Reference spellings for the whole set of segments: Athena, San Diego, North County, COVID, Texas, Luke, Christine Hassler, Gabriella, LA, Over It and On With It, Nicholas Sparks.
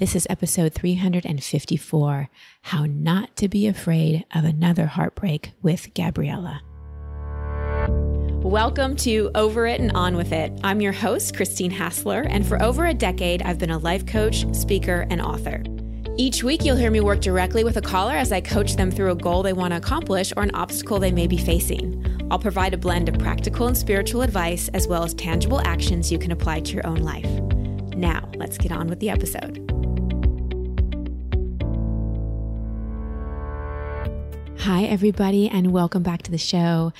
This is episode 354, How Not to Be Afraid of Another Heartbreak with Gabriella. Welcome to Over It and On With It. I'm your host, Christine Hassler, and for over a decade, I've been a life coach, speaker, and author. Each week, you'll hear me work directly with a caller as I coach them through a goal they want to accomplish or an obstacle they may be facing. I'll provide a blend of practical and spiritual advice, as well as tangible actions you can apply to your own life. Now, let's get on with the episode. Hi, everybody, and welcome back to the show.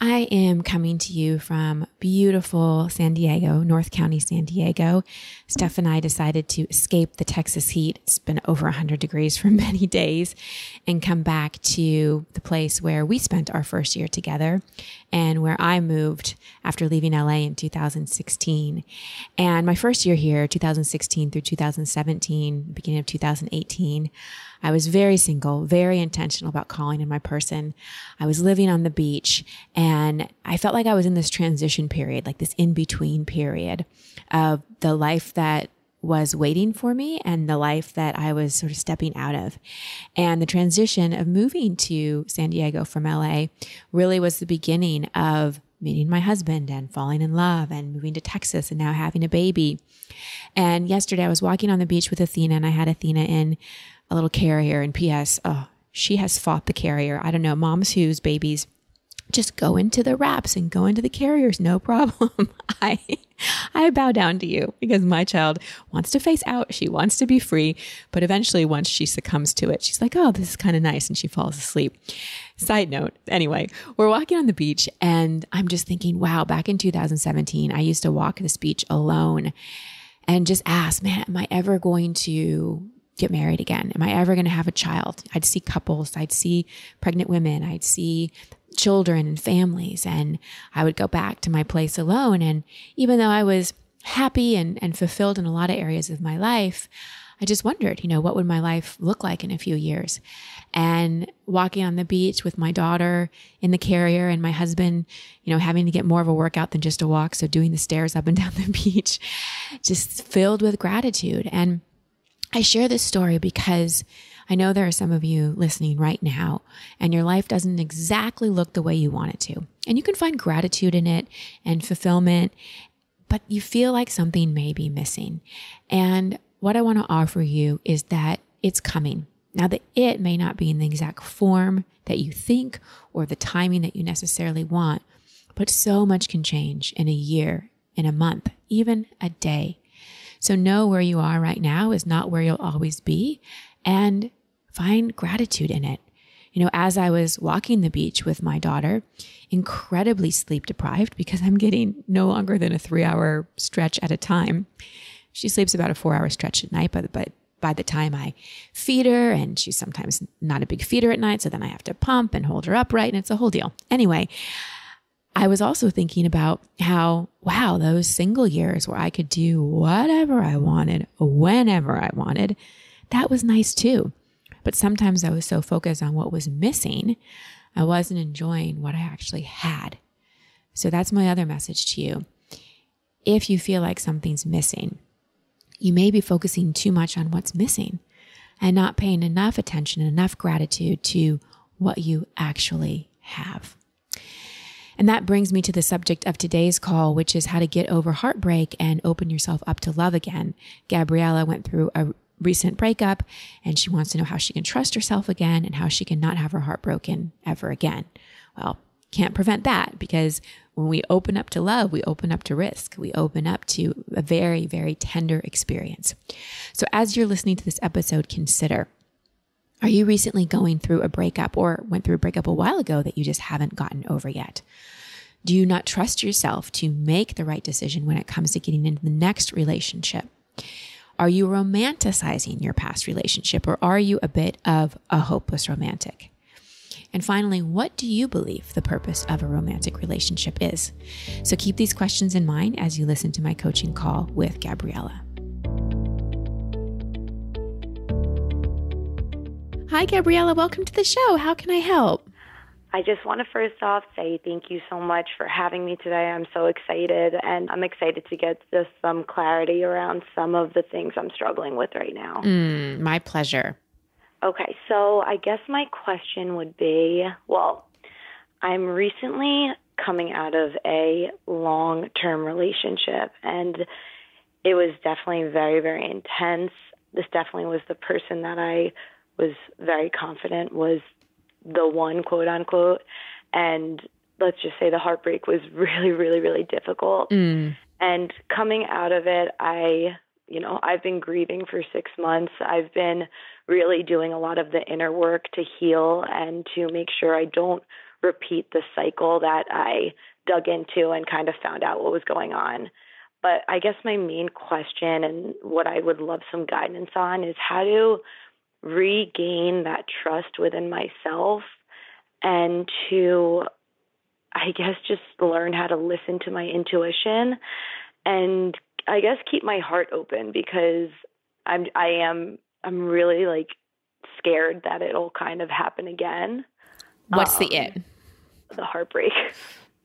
I am coming to you from beautiful San Diego, North County, San Diego. Steph and I decided to escape the Texas heat. It's been over 100 degrees for many days and come back to the place where we spent our first year together and where I moved after leaving LA in 2016. And my first year here, 2016 through 2017, beginning of 2018, I was very single, very intentional about calling in my person. I was living on the beach and I felt like I was in this transition period, like this in-between period of the life that was waiting for me and the life that I was sort of stepping out of. And the transition of moving to San Diego from LA really was the beginning of meeting my husband and falling in love and moving to Texas and now having a baby. And yesterday I was walking on the beach with Athena and I had Athena in a little carrier, and P.S., oh, she has fought the carrier. I don't know, moms whose babies just go into the wraps and go into the carriers, no problem. I bow down to you because my child wants to face out. She wants to be free, but eventually once she succumbs to it, she's like, oh, this is kind of nice, and she falls asleep. Side note, anyway, we're walking on the beach, and I'm just thinking, wow, back in 2017, I used to walk this beach alone and just ask, man, am I ever going to get married again? Am I ever going to have a child? I'd see couples, I'd see pregnant women, I'd see children and families, and I would go back to my place alone. And even though I was happy and fulfilled in a lot of areas of my life, I just wondered, you know, what would my life look like in a few years? And walking on the beach with my daughter in the carrier and my husband, you know, having to get more of a workout than just a walk, so doing the stairs up and down the beach, just filled with gratitude. And I share this story because I know there are some of you listening right now and your life doesn't exactly look the way you want it to. And you can find gratitude in it and fulfillment, but you feel like something may be missing. And what I want to offer you is that it's coming. Now, the it may not be in the exact form that you think or the timing that you necessarily want, but so much can change in a year, in a month, even a day. So know where you are right now is not where you'll always be, and find gratitude in it. You know, as I was walking the beach with my daughter, incredibly sleep deprived because I'm getting no longer than a 3-hour stretch at a time. She sleeps about a 4-hour stretch at night, but by the time I feed her, and she's sometimes not a big feeder at night, so then I have to pump and hold her upright, and it's a whole deal. Anyway, I was also thinking about how, wow, those single years where I could do whatever I wanted, whenever I wanted, that was nice too. But sometimes I was so focused on what was missing, I wasn't enjoying what I actually had. So that's my other message to you. If you feel like something's missing, you may be focusing too much on what's missing and not paying enough attention, enough gratitude to what you actually have. And that brings me to the subject of today's call, which is how to get over heartbreak and open yourself up to love again. Gabriella went through a recent breakup and she wants to know how she can trust herself again and how she can not have her heart broken ever again. Well, can't prevent that, because when we open up to love, we open up to risk. We open up to a very, very tender experience. So as you're listening to this episode, consider, are you recently going through a breakup or went through a breakup a while ago that you just haven't gotten over yet? Do you not trust yourself to make the right decision when it comes to getting into the next relationship? Are you romanticizing your past relationship, or are you a bit of a hopeless romantic? And finally, what do you believe the purpose of a romantic relationship is? So keep these questions in mind as you listen to my coaching call with Gabriella. Hi, Gabriella. Welcome to the show. How can I help? I just want to first off say thank you so much for having me today. I'm so excited, and I'm excited to get just some clarity around some of the things I'm struggling with right now. My pleasure. Okay, so I guess my question would be, well, I'm recently coming out of a long-term relationship, and it was definitely very, very intense. This definitely was the person that I was very confident was the one, quote unquote, and let's just say the heartbreak was really, really, really difficult. And coming out of it, I've been grieving for 6 months. I've been really doing a lot of the inner work to heal and to make sure I don't repeat the cycle that I dug into and kind of found out what was going on. But I guess my main question and what I would love some guidance on is how to regain that trust within myself and to, I guess, just learn how to listen to my intuition and I guess keep my heart open, because I'm really like scared that it'll kind of happen again. What's the it? The heartbreak.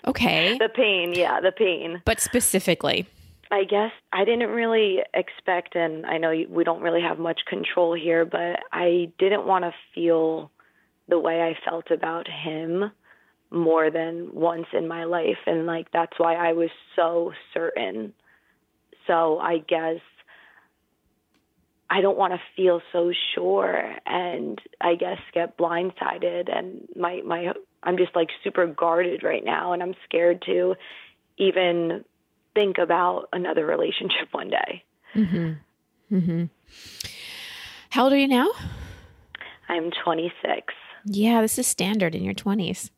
Okay. The pain. Yeah, the pain. But specifically, I guess I didn't really expect, and I know we don't really have much control here, but I didn't want to feel the way I felt about him more than once in my life. And like, that's why I was so certain. So I guess I don't want to feel so sure and I guess get blindsided. And I'm just like super guarded right now, and I'm scared to even think about another relationship one day. Mm-hmm. Mm-hmm. How old are you now? I'm 26. Yeah, this is standard in your 20s.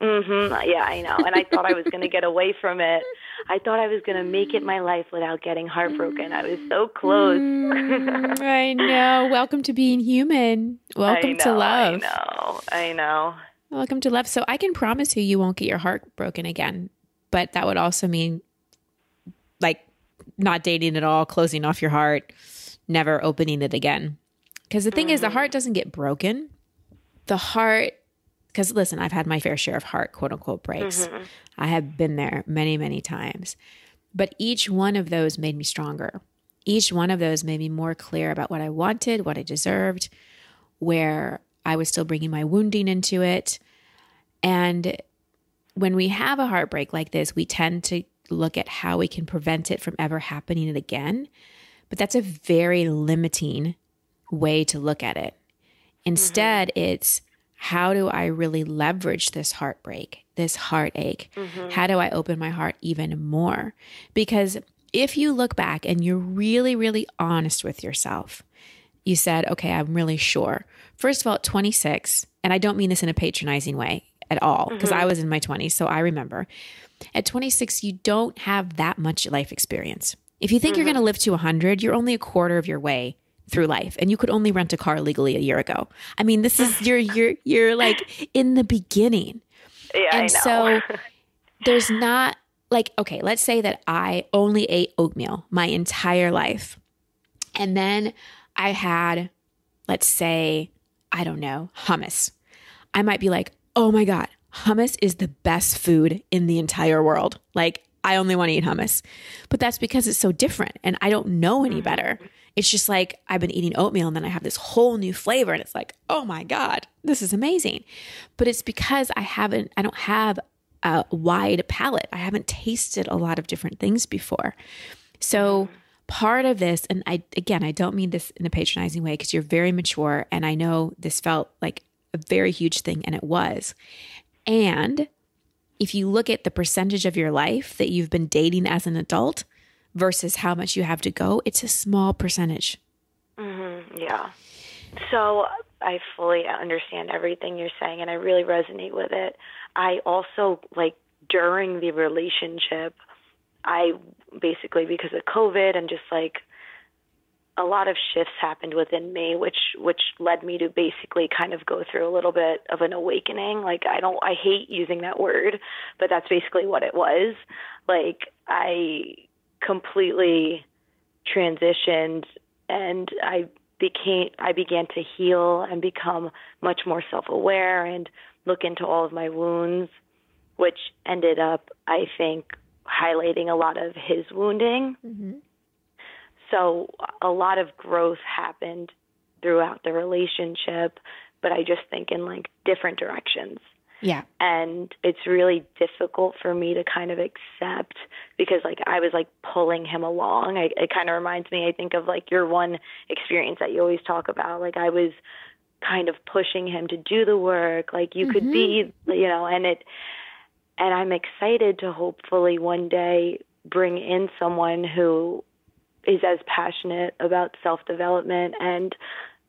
Mm-hmm. Yeah, I know. And I thought I was going to get away from it. I thought I was going to make it my life without getting heartbroken. I was so close. I know. Welcome to being human. Welcome to love. I know. Welcome to love. So I can promise you won't get your heart broken again, but that would also mean like not dating at all, closing off your heart, never opening it again. Because the thing is, the heart doesn't get broken. The heart... Because listen, I've had my fair share of heart, quote unquote, breaks. Mm-hmm. I have been there many, many times. But each one of those made me stronger. Each one of those made me more clear about what I wanted, what I deserved, where I was still bringing my wounding into it. And when we have a heartbreak like this, we tend to look at how we can prevent it from ever happening again. But that's a very limiting way to look at it. Instead, it's, how do I really leverage this heartbreak, this heartache? Mm-hmm. How do I open my heart even more? Because if you look back and you're really, really honest with yourself, you said, okay, I'm really sure. First of all, at 26, and I don't mean this in a patronizing way at all, because I was in my 20s, so I remember. At 26, you don't have that much life experience. If you think you're going to live to 100, you're only a quarter of your way through life, and you could only rent a car legally a year ago. I mean, this is you're like in the beginning. Yeah, and I know. So there's not like, okay, let's say that I only ate oatmeal my entire life. And then I had, let's say, I don't know, hummus. I might be like, oh my God, hummus is the best food in the entire world. Like, I only want to eat hummus. But that's because it's so different and I don't know any better. It's just like I've been eating oatmeal and then I have this whole new flavor and it's like, oh my God, this is amazing. But it's because I don't have a wide palate. I haven't tasted a lot of different things before. So part of this, and I don't mean this in a patronizing way because you're very mature and I know this felt like a very huge thing, and it was. And if you look at the percentage of your life that you've been dating as an adult versus how much you have to go, it's a small percentage. Mm-hmm. Yeah. So I fully understand everything you're saying, and I really resonate with it. I also, like, during the relationship, I basically, because of COVID and just, like, a lot of shifts happened within me, which led me to basically kind of go through a little bit of an awakening. Like, I hate using that word, but that's basically what it was. Like, I completely transitioned, and I I began to heal and become much more self-aware and look into all of my wounds, which ended up, I think, highlighting a lot of his wounding. Mm-hmm. So a lot of growth happened throughout the relationship, but I just think in like different directions. Yeah. And it's really difficult for me to kind of accept because like I was like pulling him along. It kind of reminds me, I think, of like your one experience that you always talk about. Like I was kind of pushing him to do the work, like you mm-hmm. could be, you know, and I'm excited to hopefully one day bring in someone who is as passionate about self-development and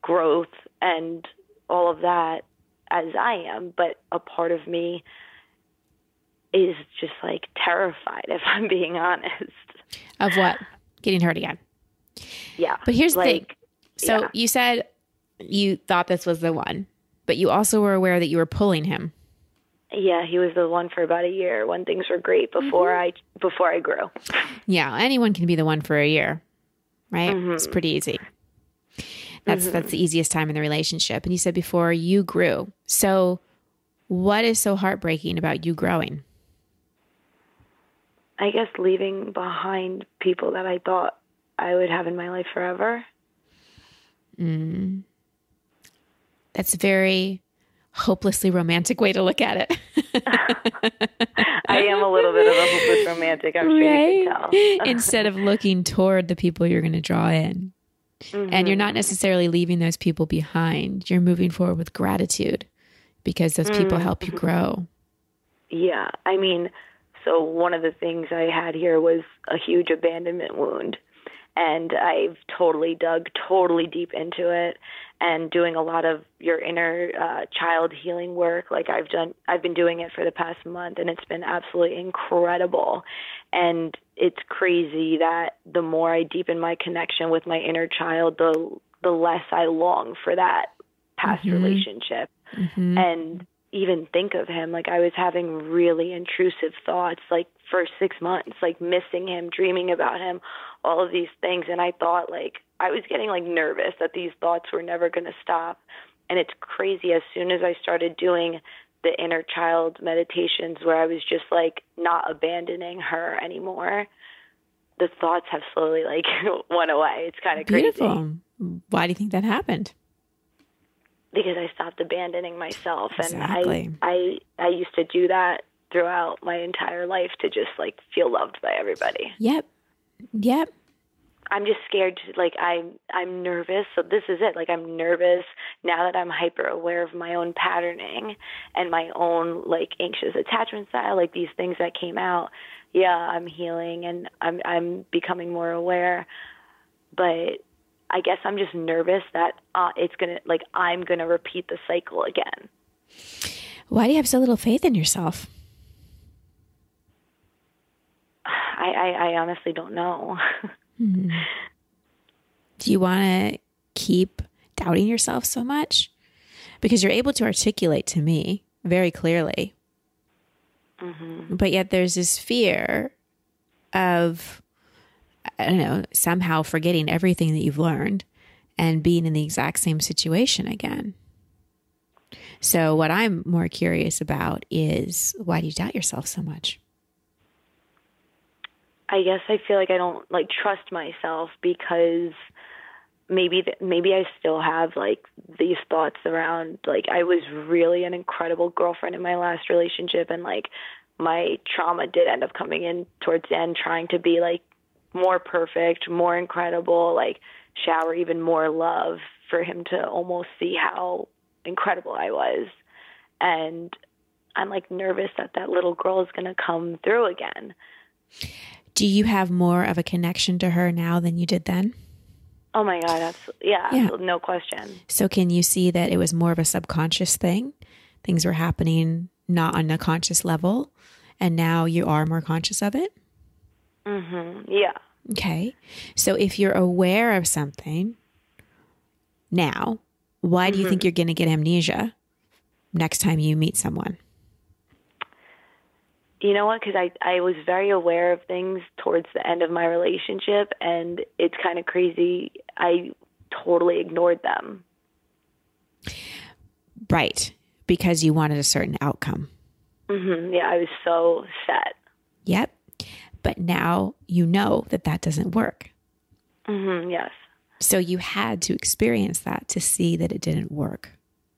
growth and all of that as I am, but a part of me is just like terrified, if I'm being honest. Of what? Getting hurt again. Yeah. But here's the thing. So you said you thought this was the one, but you also were aware that you were pulling him. Yeah, he was the one for about a year when things were great before mm-hmm. before I grew. Yeah, anyone can be the one for a year, right? Mm-hmm. It's pretty easy. That's the easiest time in the relationship. And you said before you grew. So what is so heartbreaking about you growing? I guess leaving behind people that I thought I would have in my life forever. Mm. That's a very hopelessly romantic way to look at it. I am a little bit of a hopeless romantic, I'm sure you can tell. Instead of looking toward the people you're going to draw in. Mm-hmm. And you're not necessarily leaving those people behind. You're moving forward with gratitude because those people mm-hmm. help you grow. Yeah. I mean, so one of the things I had here was a huge abandonment wound. And I've totally dug deep into it and doing a lot of your inner child healing work. Like I've been doing it for the past month and it's been absolutely incredible. And it's crazy that the more I deepen my connection with my inner child, the less I long for that past mm-hmm. relationship. Mm-hmm. And even think of him, like I was having really intrusive thoughts, like for 6 months, like missing him, dreaming about him, all of these things. And I thought like, I was getting like nervous that these thoughts were never going to stop. And it's crazy. As soon as I started doing the inner child meditations where I was just like not abandoning her anymore, the thoughts have slowly like went away. It's kind of crazy. Beautiful. Why do you think that happened? Because I stopped abandoning myself. Exactly. And I used to do that throughout my entire life to just like feel loved by everybody. Yep. I'm just scared. Like I'm nervous. So this is it. Like I'm nervous now that I'm hyper aware of my own patterning and my own like anxious attachment style, like these things that came out. Yeah, I'm healing and I'm becoming more aware, but I guess I'm just nervous that it's going to, like, I'm going to repeat the cycle again. Why do you have so little faith in yourself? I honestly don't know. Mm-hmm. Do you want to keep doubting yourself so much? Because you're able to articulate to me very clearly. Mm-hmm. But yet there's this fear of, I don't know, somehow forgetting everything that you've learned and being in the exact same situation again. So what I'm more curious about is, why do you doubt yourself so much? I guess I feel like I don't like trust myself because maybe I still have like these thoughts around like I was really an incredible girlfriend in my last relationship, and like my trauma did end up coming in towards the end, trying to be like more perfect, more incredible, like shower even more love for him to almost see how incredible I was. And I'm like nervous that little girl is going to come through again. Do you have more of a connection to her now than you did then? Oh my God. Absolutely. Yeah. No question. So can you see that it was more of a subconscious thing? Things were happening not on a conscious level, and now you are more conscious of it? Mm-hmm. Yeah. Okay. So if you're aware of something now, why do you think you're going to get amnesia next time you meet someone? You know what? Because I was very aware of things towards the end of my relationship, and it's kind of crazy. I totally ignored them. Right. Because you wanted a certain outcome. Mm-hmm. Yeah, I was so set. Yep. But now you know that that doesn't work. Mm-hmm. Yes. So you had to experience that to see that it didn't work.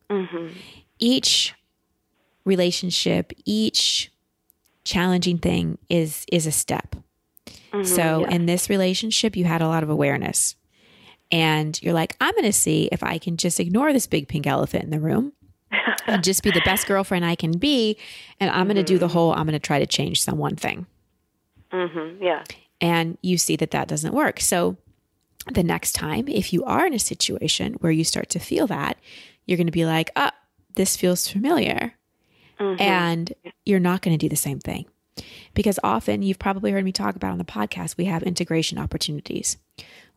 Mm-hmm. Each relationship, each challenging thing is a step. Mm-hmm, so yeah. In this relationship, you had a lot of awareness. And you're like, I'm going to see if I can just ignore this big pink elephant in the room and just be the best girlfriend I can be. And I'm going to do the whole, I'm going to try to change someone thing. Mm-hmm, yeah. And you see that that doesn't work. So the next time, if you are in a situation where you start to feel that, you're going to be like, oh, this feels familiar. Mm-hmm. And you're not going to do the same thing. Because often, you've probably heard me talk about on the podcast, we have integration opportunities.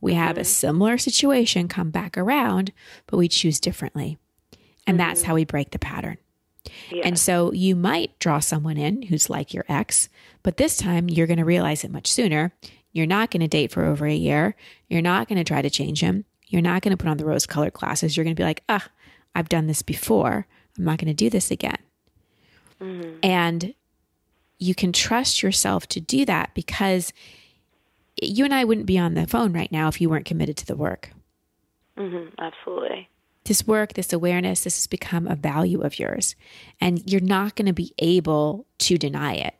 We have a similar situation come back around, but we choose differently. And that's how we break the pattern. Yeah. And so you might draw someone in who's like your ex, but this time you're going to realize it much sooner. You're not going to date for over a year. You're not going to try to change him. You're not going to put on the rose-colored glasses. You're going to be like, ah, I've done this before. I'm not going to do this again. Mm-hmm. And you can trust yourself to do that, because you and I wouldn't be on the phone right now if you weren't committed to the work. Mm-hmm, absolutely. This work, this awareness, this has become a value of yours, and you're not going to be able to deny it.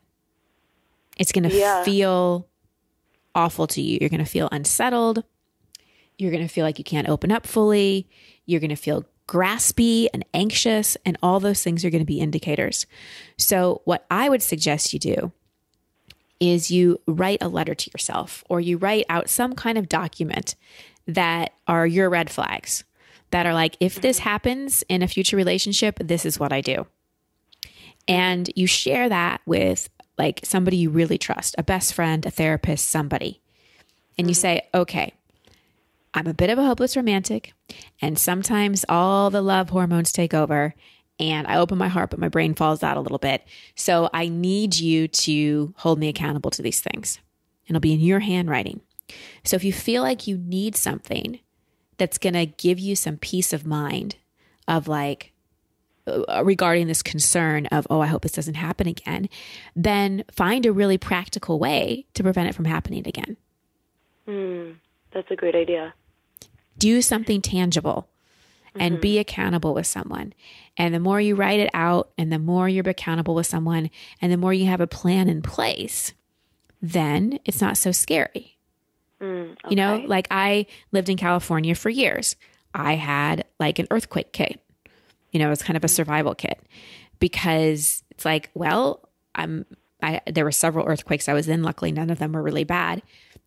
It's going to feel awful to you. You're going to feel unsettled. You're going to feel like you can't open up fully. You're going to feel graspy and anxious, and all those things are going to be indicators. So what I would suggest you do is you write a letter to yourself, or you write out some kind of document that are your red flags that are like, if this happens in a future relationship, this is what I do. And you share that with like somebody you really trust, a best friend, a therapist, somebody. And you say, okay, I'm a bit of a hopeless romantic, and sometimes all the love hormones take over, and I open my heart, but my brain falls out a little bit. So I need you to hold me accountable to these things, and it'll be in your handwriting. So if you feel like you need something that's going to give you some peace of mind of like regarding this concern of, oh, I hope this doesn't happen again, then find a really practical way to prevent it from happening again. Mm, that's a great idea. Do something tangible and be accountable with someone. And the more you write it out and the more you're accountable with someone and the more you have a plan in place, then it's not so scary. Mm, okay. You know, like I lived in California for years. I had like an earthquake kit. You know, it's kind of a survival kit, because it's like, well, there were several earthquakes I was in. Luckily, none of them were really bad,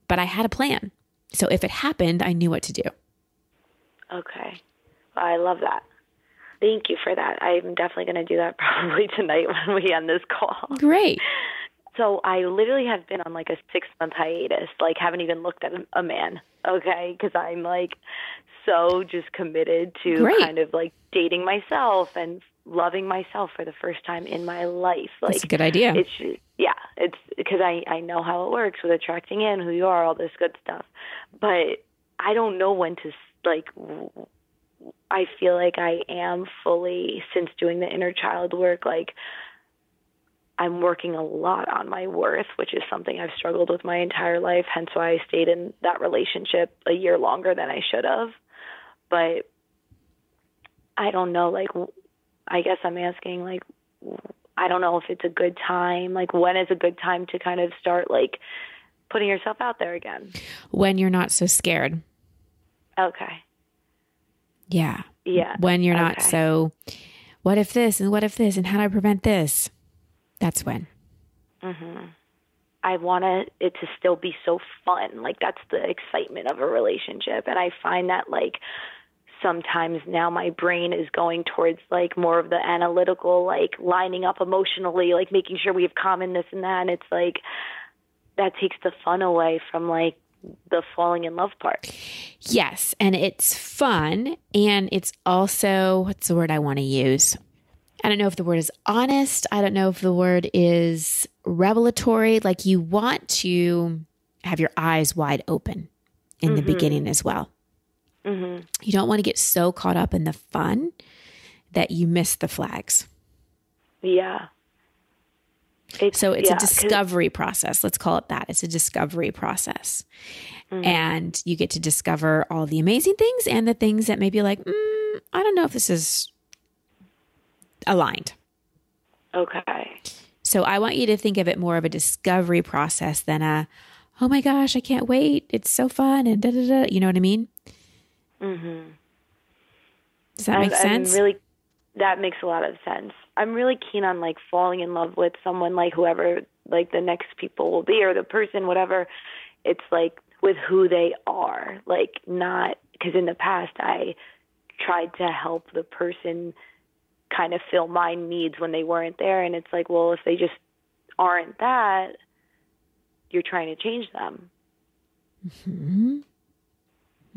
but I had a plan. So if it happened, I knew what to do. Okay. I love that. Thank you for that. I'm definitely going to do that probably tonight when we end this call. Great. So I literally have been on like a 6-month hiatus, like haven't even looked at a man, okay? Because I'm like so just committed to kind of like dating myself and loving myself for the first time in my life. Like, that's a good idea. It's because I know how it works with attracting in who you are, all this good stuff. But I don't know when to like I feel like I am fully, since doing the inner child work, like I'm working a lot on my worth, which is something I've struggled with my entire life, hence why I stayed in that relationship a year longer than I should have. But I don't know, like, I guess I'm asking, like, I don't know if it's a good time, like when is a good time to kind of start like putting yourself out there again? When you're not so scared. Okay. Yeah. Yeah. When you're not so, what if this and what if this and how do I prevent this? That's when. Mm-hmm. I want it to still be so fun. Like that's the excitement of a relationship. And I find that like sometimes now my brain is going towards like more of the analytical, like lining up emotionally, like making sure we have common this and that. And it's like that takes the fun away from like the falling in love part. Yes. And it's fun. And it's also, what's the word I want to use? I don't know if the word is honest. I don't know if the word is revelatory. Like you want to have your eyes wide open in the beginning as well. Mm-hmm. You don't want to get so caught up in the fun that you miss the flags. Yeah. It's a discovery process. Let's call it that. It's a discovery process. Mm-hmm. And you get to discover all the amazing things and the things that maybe like, I don't know if this is aligned. Okay. So I want you to think of it more of a discovery process than a, oh my gosh, I can't wait. It's so fun. And da, da, da. You know what I mean? Mm-hmm. Does that make sense? That makes a lot of sense. I'm really keen on like falling in love with someone, like whoever, like the next people will be or the person, whatever. It's like with who they are, like not, because in the past I tried to help the person kind of fill my needs when they weren't there. And it's like, well, if they just aren't that, you're trying to change them. Mm-hmm.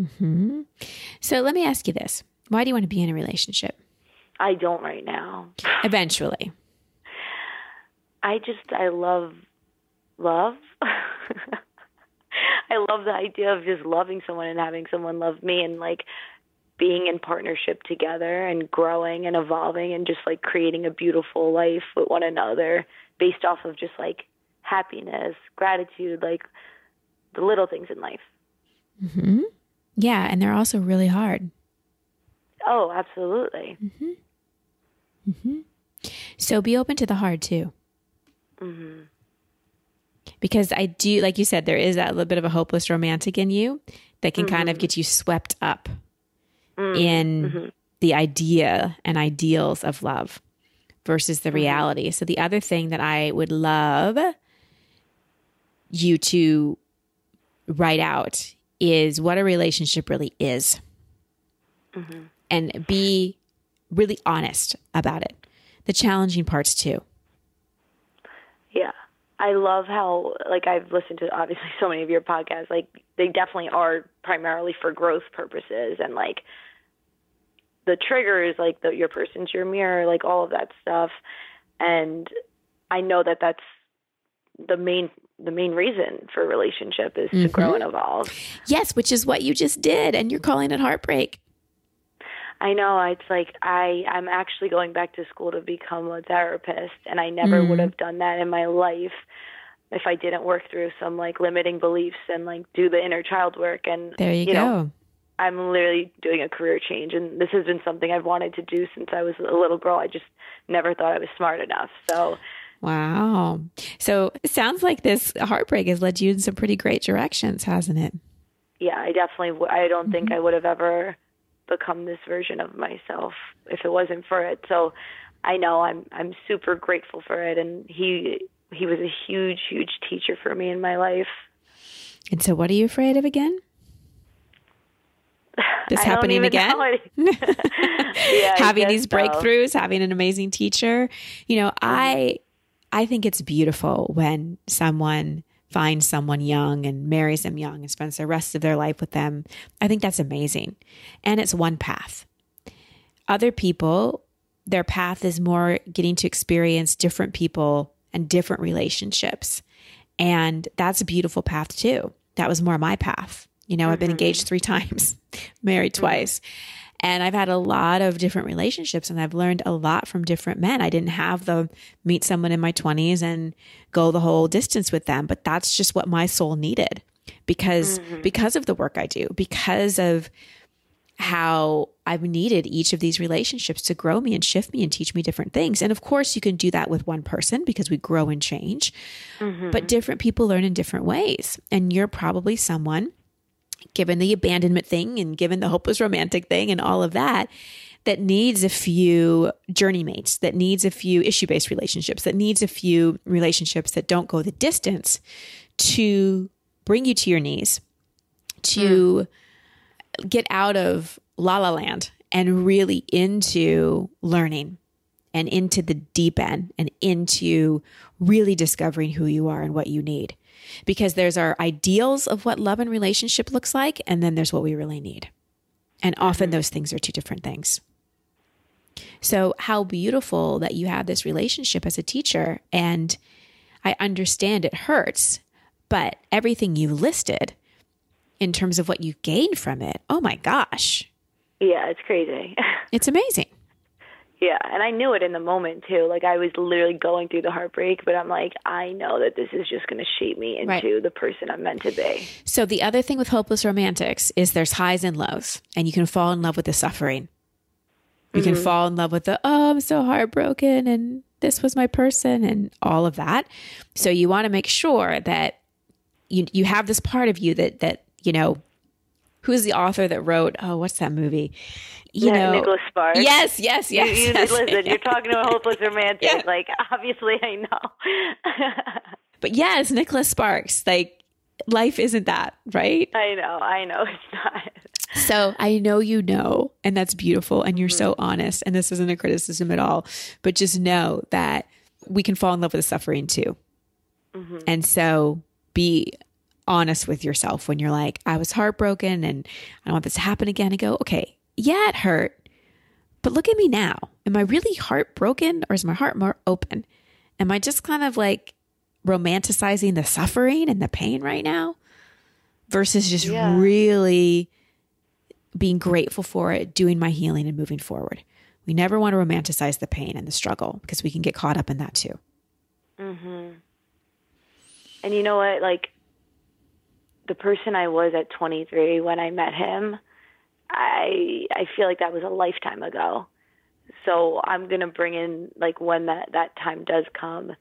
Mm-hmm. So let me ask you this. Why do you want to be in a relationship? I don't right now. Eventually. I love love. I love the idea of just loving someone and having someone love me and like being in partnership together and growing and evolving and just like creating a beautiful life with one another based off of just like happiness, gratitude, like the little things in life. Mm-hmm. Yeah. And they're also really hard. Oh, absolutely. Mm-hmm. Mm-hmm. So be open to the hard too. Mm-hmm. Because I do, like you said, there is that little bit of a hopeless romantic in you that can mm-hmm. kind of get you swept up mm-hmm. in mm-hmm. the idea and ideals of love versus the mm-hmm. reality. So the other thing that I would love you to write out is what a relationship really is. Mm-hmm. And be really honest about it. The challenging parts too. Yeah. I love how, like, I've listened to obviously so many of your podcasts, like they definitely are primarily for growth purposes. And like the triggers, like your person's your mirror, like all of that stuff. And I know that that's the main reason for a relationship is mm-hmm. to grow and evolve. Yes. Which is what you just did. And you're calling it heartbreak. I know. It's like I'm actually going back to school to become a therapist, and I never would have done that in my life if I didn't work through some like limiting beliefs and like do the inner child work. And there you go. Know, I'm literally doing a career change, and this has been something I've wanted to do since I was a little girl. I just never thought I was smart enough. So wow. So it sounds like this heartbreak has led you in some pretty great directions, hasn't it? Yeah, I definitely. I don't mm-hmm. think I would have ever become this version of myself if it wasn't for it. So I know I'm super grateful for it. And he was a huge, huge teacher for me in my life. And so what are you afraid of again? This happening again? Yeah, having these breakthroughs, having an amazing teacher. You know, I think it's beautiful when someone finds someone young and marries them young and spends the rest of their life with them. I think that's amazing. And it's one path. Other people, their path is more getting to experience different people and different relationships. And that's a beautiful path too. That was more my path. You know, mm-hmm. I've been engaged 3 times, married mm-hmm. twice. And I've had a lot of different relationships, and I've learned a lot from different men. I didn't have the meet someone in my 20s and go the whole distance with them, but that's just what my soul needed because of the work I do, because of how I've needed each of these relationships to grow me and shift me and teach me different things. And of course you can do that with one person because we grow and change, mm-hmm. but different people learn in different ways. And you're probably someone, given the abandonment thing and given the hopeless romantic thing and all of that, that needs a few journey mates, that needs a few issue-based relationships, that needs a few relationships that don't go the distance to bring you to your knees, to get out of la-la land and really into learning and into the deep end and into really discovering who you are and what you need. Because there's our ideals of what love and relationship looks like, and then there's what we really need. And often those things are 2 different things. So how beautiful that you have this relationship as a teacher. And I understand it hurts, but everything you listed in terms of what you gain from it. Oh my gosh. Yeah, it's crazy. It's amazing. Yeah. And I knew it in the moment too. Like I was literally going through the heartbreak, but I'm like, I know that this is just going to shape me into the person I'm meant to be. So the other thing with hopeless romantics is there's highs and lows, and you can fall in love with the suffering. You can fall in love with the, oh, I'm so heartbroken and this was my person and all of that. So you want to make sure that you have this part of you that, you know, who's the author that wrote, oh, what's that movie? You know, Nicholas Sparks. Yes. Listen, you're talking to a hopeless romantic. Yeah. Like, obviously I know. But yes, Nicholas Sparks, like life isn't that, right? I know it's not. So I know, you know, and that's beautiful. And you're so honest, and this isn't a criticism at all, but just know that we can fall in love with the suffering too. Mm-hmm. And so be honest with yourself when you're like, I was heartbroken and I don't want this to happen again. And go, okay, yeah, it hurt, but look at me now. Am I really heartbroken, or is my heart more open? Am I just kind of like romanticizing the suffering and the pain right now versus just really being grateful for it, doing my healing and moving forward? We never want to romanticize the pain and the struggle because we can get caught up in that too. Mm-hmm. And you know what? Like the person I was at 23 when I met him, I feel like that was a lifetime ago. So I'm going to bring in, like, when that time does come,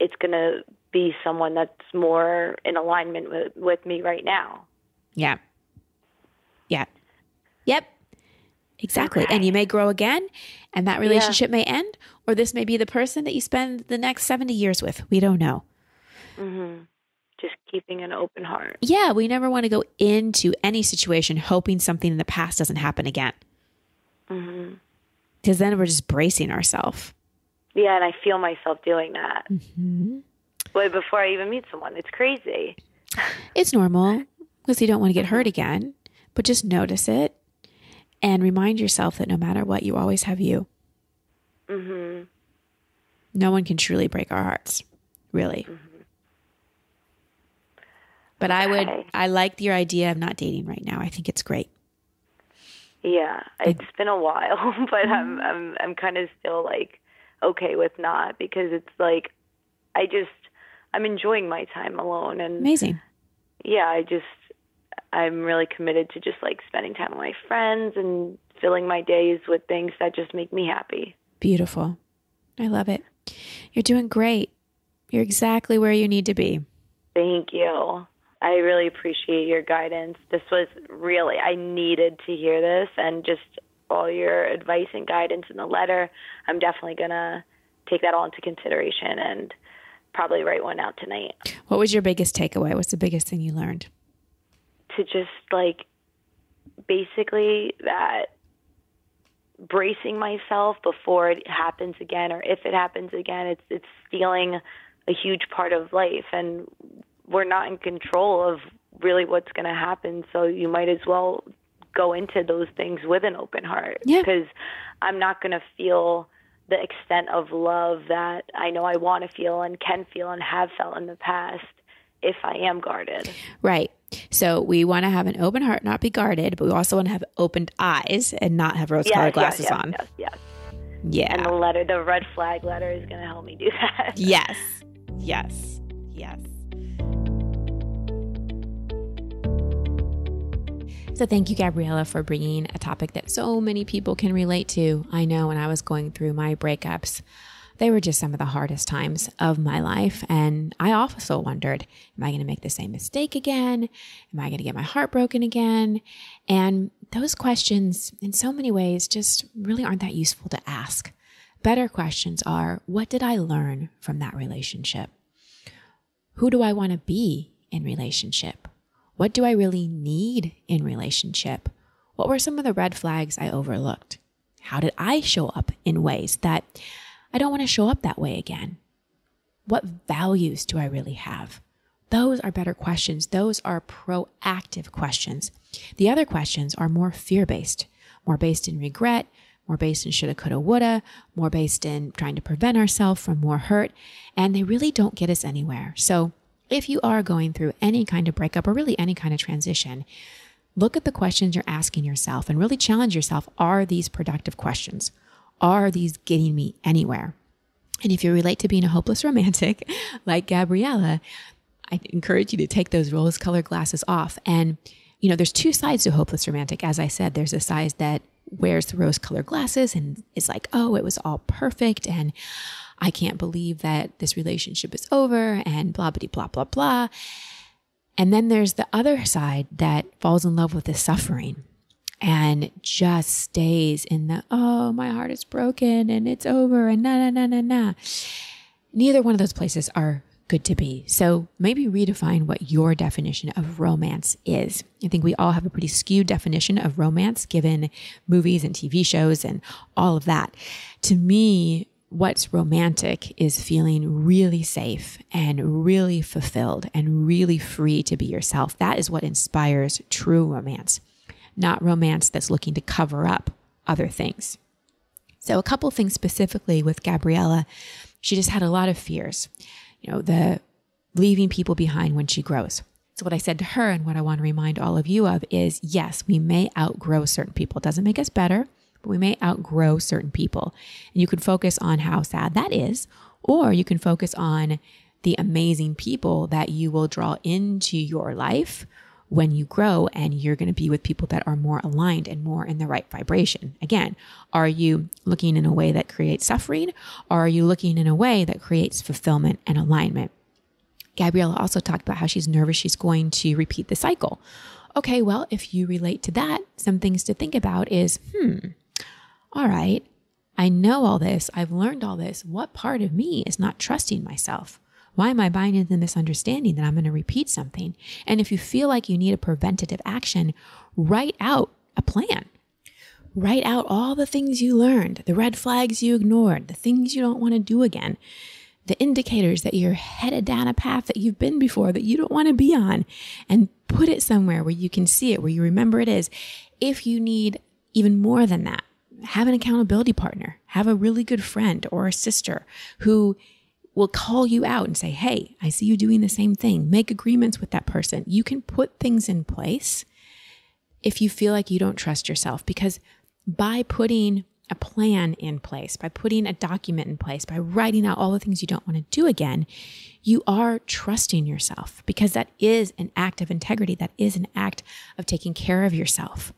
it's going to be someone that's more in alignment with me right now. Yeah. Yeah. Yep. Exactly. Okay. And you may grow again, and that relationship may end, or this may be the person that you spend the next 70 years with. We don't know. Mm-hmm. Just keeping an open heart. Yeah. We never want to go into any situation hoping something in the past doesn't happen again. Mm-hmm. Because then we're just bracing ourselves. Yeah. And I feel myself doing that. Mm-hmm. Boy, before I even meet someone, it's crazy. It's normal because you don't want to get hurt again. But just notice it and remind yourself that no matter what, you always have you. Mm-hmm. No one can truly break our hearts, really. Mm-hmm. But I like your idea of not dating right now. I think it's great. Yeah. It's been a while, but I'm kind of still like okay with not, because it's like, I'm enjoying my time alone, and amazing. Yeah. I'm really committed to just like spending time with my friends and filling my days with things that just make me happy. Beautiful. I love it. You're doing great. You're exactly where you need to be. Thank you. I really appreciate your guidance. This was really, I needed to hear this, and just all your advice and guidance in the letter. I'm definitely going to take that all into consideration and probably write one out tonight. What was your biggest takeaway? What's the biggest thing you learned? To just like basically that bracing myself before it happens again, or if it happens again, it's stealing a huge part of life, and we're not in control of really what's going to happen. So you might as well go into those things with an open heart, because I'm not going to feel the extent of love that I know I want to feel and can feel and have felt in the past if I am guarded. Right. So we want to have an open heart, not be guarded, but we also want to have opened eyes and not have rose-colored glasses on. Yeah. And the red flag letter is going to help me do that. Yes. So thank you, Gabriella, for bringing a topic that so many people can relate to. I know when I was going through my breakups, they were just some of the hardest times of my life. And I also wondered, am I going to make the same mistake again? Am I going to get my heart broken again? And those questions in so many ways just really aren't that useful to ask. Better questions are, what did I learn from that relationship? Who do I want to be in relationship? What do I really need in relationship? What were some of the red flags I overlooked? How did I show up in ways that I don't want to show up that way again? What values do I really have? Those are better questions. Those are proactive questions. The other questions are more fear-based, more based in regret, more based in shoulda, coulda, woulda, more based in trying to prevent ourselves from more hurt, and they really don't get us anywhere. So if you are going through any kind of breakup or really any kind of transition, look at the questions you're asking yourself and really challenge yourself. Are these productive questions? Are these getting me anywhere? And if you relate to being a hopeless romantic like Gabriella, I encourage you to take those rose-colored glasses off. And, you know, there's two sides to hopeless romantic. As I said, there's a side that wears the rose-colored glasses and is like, oh, it was all perfect and I can't believe that this relationship is over and blah, blah, blah, blah, blah. And then there's the other side that falls in love with the suffering and just stays in the, oh, my heart is broken and it's over and na. Neither one of those places are good to be. So maybe redefine what your definition of romance is. I think we all have a pretty skewed definition of romance given movies and TV shows and all of that. To me, what's romantic is feeling really safe and really fulfilled and really free to be yourself. That is what inspires true romance, not romance that's looking to cover up other things. So a couple things specifically with Gabriella, she just had a lot of fears. You know, the leaving people behind when she grows. So what I said to her and what I want to remind all of you of is, yes, we may outgrow certain people. It doesn't make us better, but we may outgrow certain people. And you can focus on how sad that is, or you can focus on the amazing people that you will draw into your life when you grow, and you're going to be with people that are more aligned and more in the right vibration. Again, are you looking in a way that creates suffering, or are you looking in a way that creates fulfillment and alignment? Gabriella also talked about how she's nervous she's going to repeat the cycle. Okay, well, if you relate to that, some things to think about is, all right, I know all this, I've learned all this. What part of me is not trusting myself? Why am I buying into the misunderstanding that I'm going to repeat something? And if you feel like you need a preventative action, write out a plan. Write out all the things you learned, the red flags you ignored, the things you don't want to do again, the indicators that you're headed down a path that you've been before that you don't want to be on, and put it somewhere where you can see it, where you remember it is. If you need even more than that, have an accountability partner, have a really good friend or a sister who will call you out and say, hey, I see you doing the same thing. Make agreements with that person. You can put things in place if you feel like you don't trust yourself, because by putting a plan in place, by putting a document in place, by writing out all the things you don't want to do again, you are trusting yourself, because that is an act of integrity. That is an act of taking care of yourself.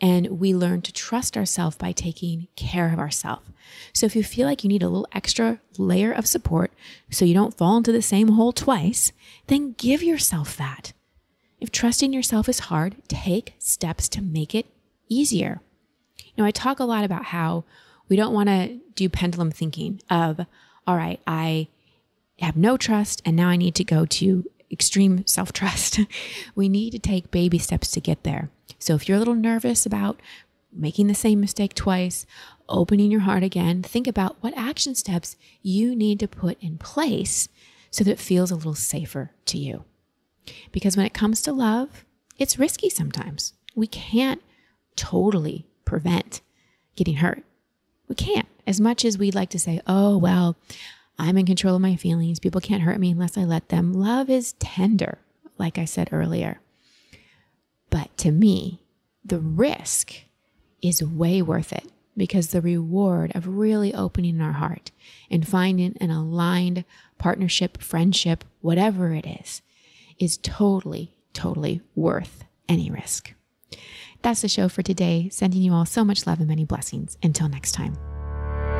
And we learn to trust ourselves by taking care of ourselves. So if you feel like you need a little extra layer of support so you don't fall into the same hole twice, then give yourself that. If trusting yourself is hard, take steps to make it easier. You know, I talk a lot about how we don't want to do pendulum thinking of, all right, I have no trust and now I need to go to extreme self-trust. We need to take baby steps to get there. So if you're a little nervous about making the same mistake twice, opening your heart again, think about what action steps you need to put in place so that it feels a little safer to you. Because when it comes to love, it's risky sometimes. We can't totally prevent getting hurt. We can't. As much as we'd like to say, oh, well, I'm in control of my feelings. People can't hurt me unless I let them. Love is tender, like I said earlier. But to me, the risk is way worth it, because the reward of really opening our heart and finding an aligned partnership, friendship, whatever it is totally, totally worth any risk. That's the show for today. Sending you all so much love and many blessings. Until next time.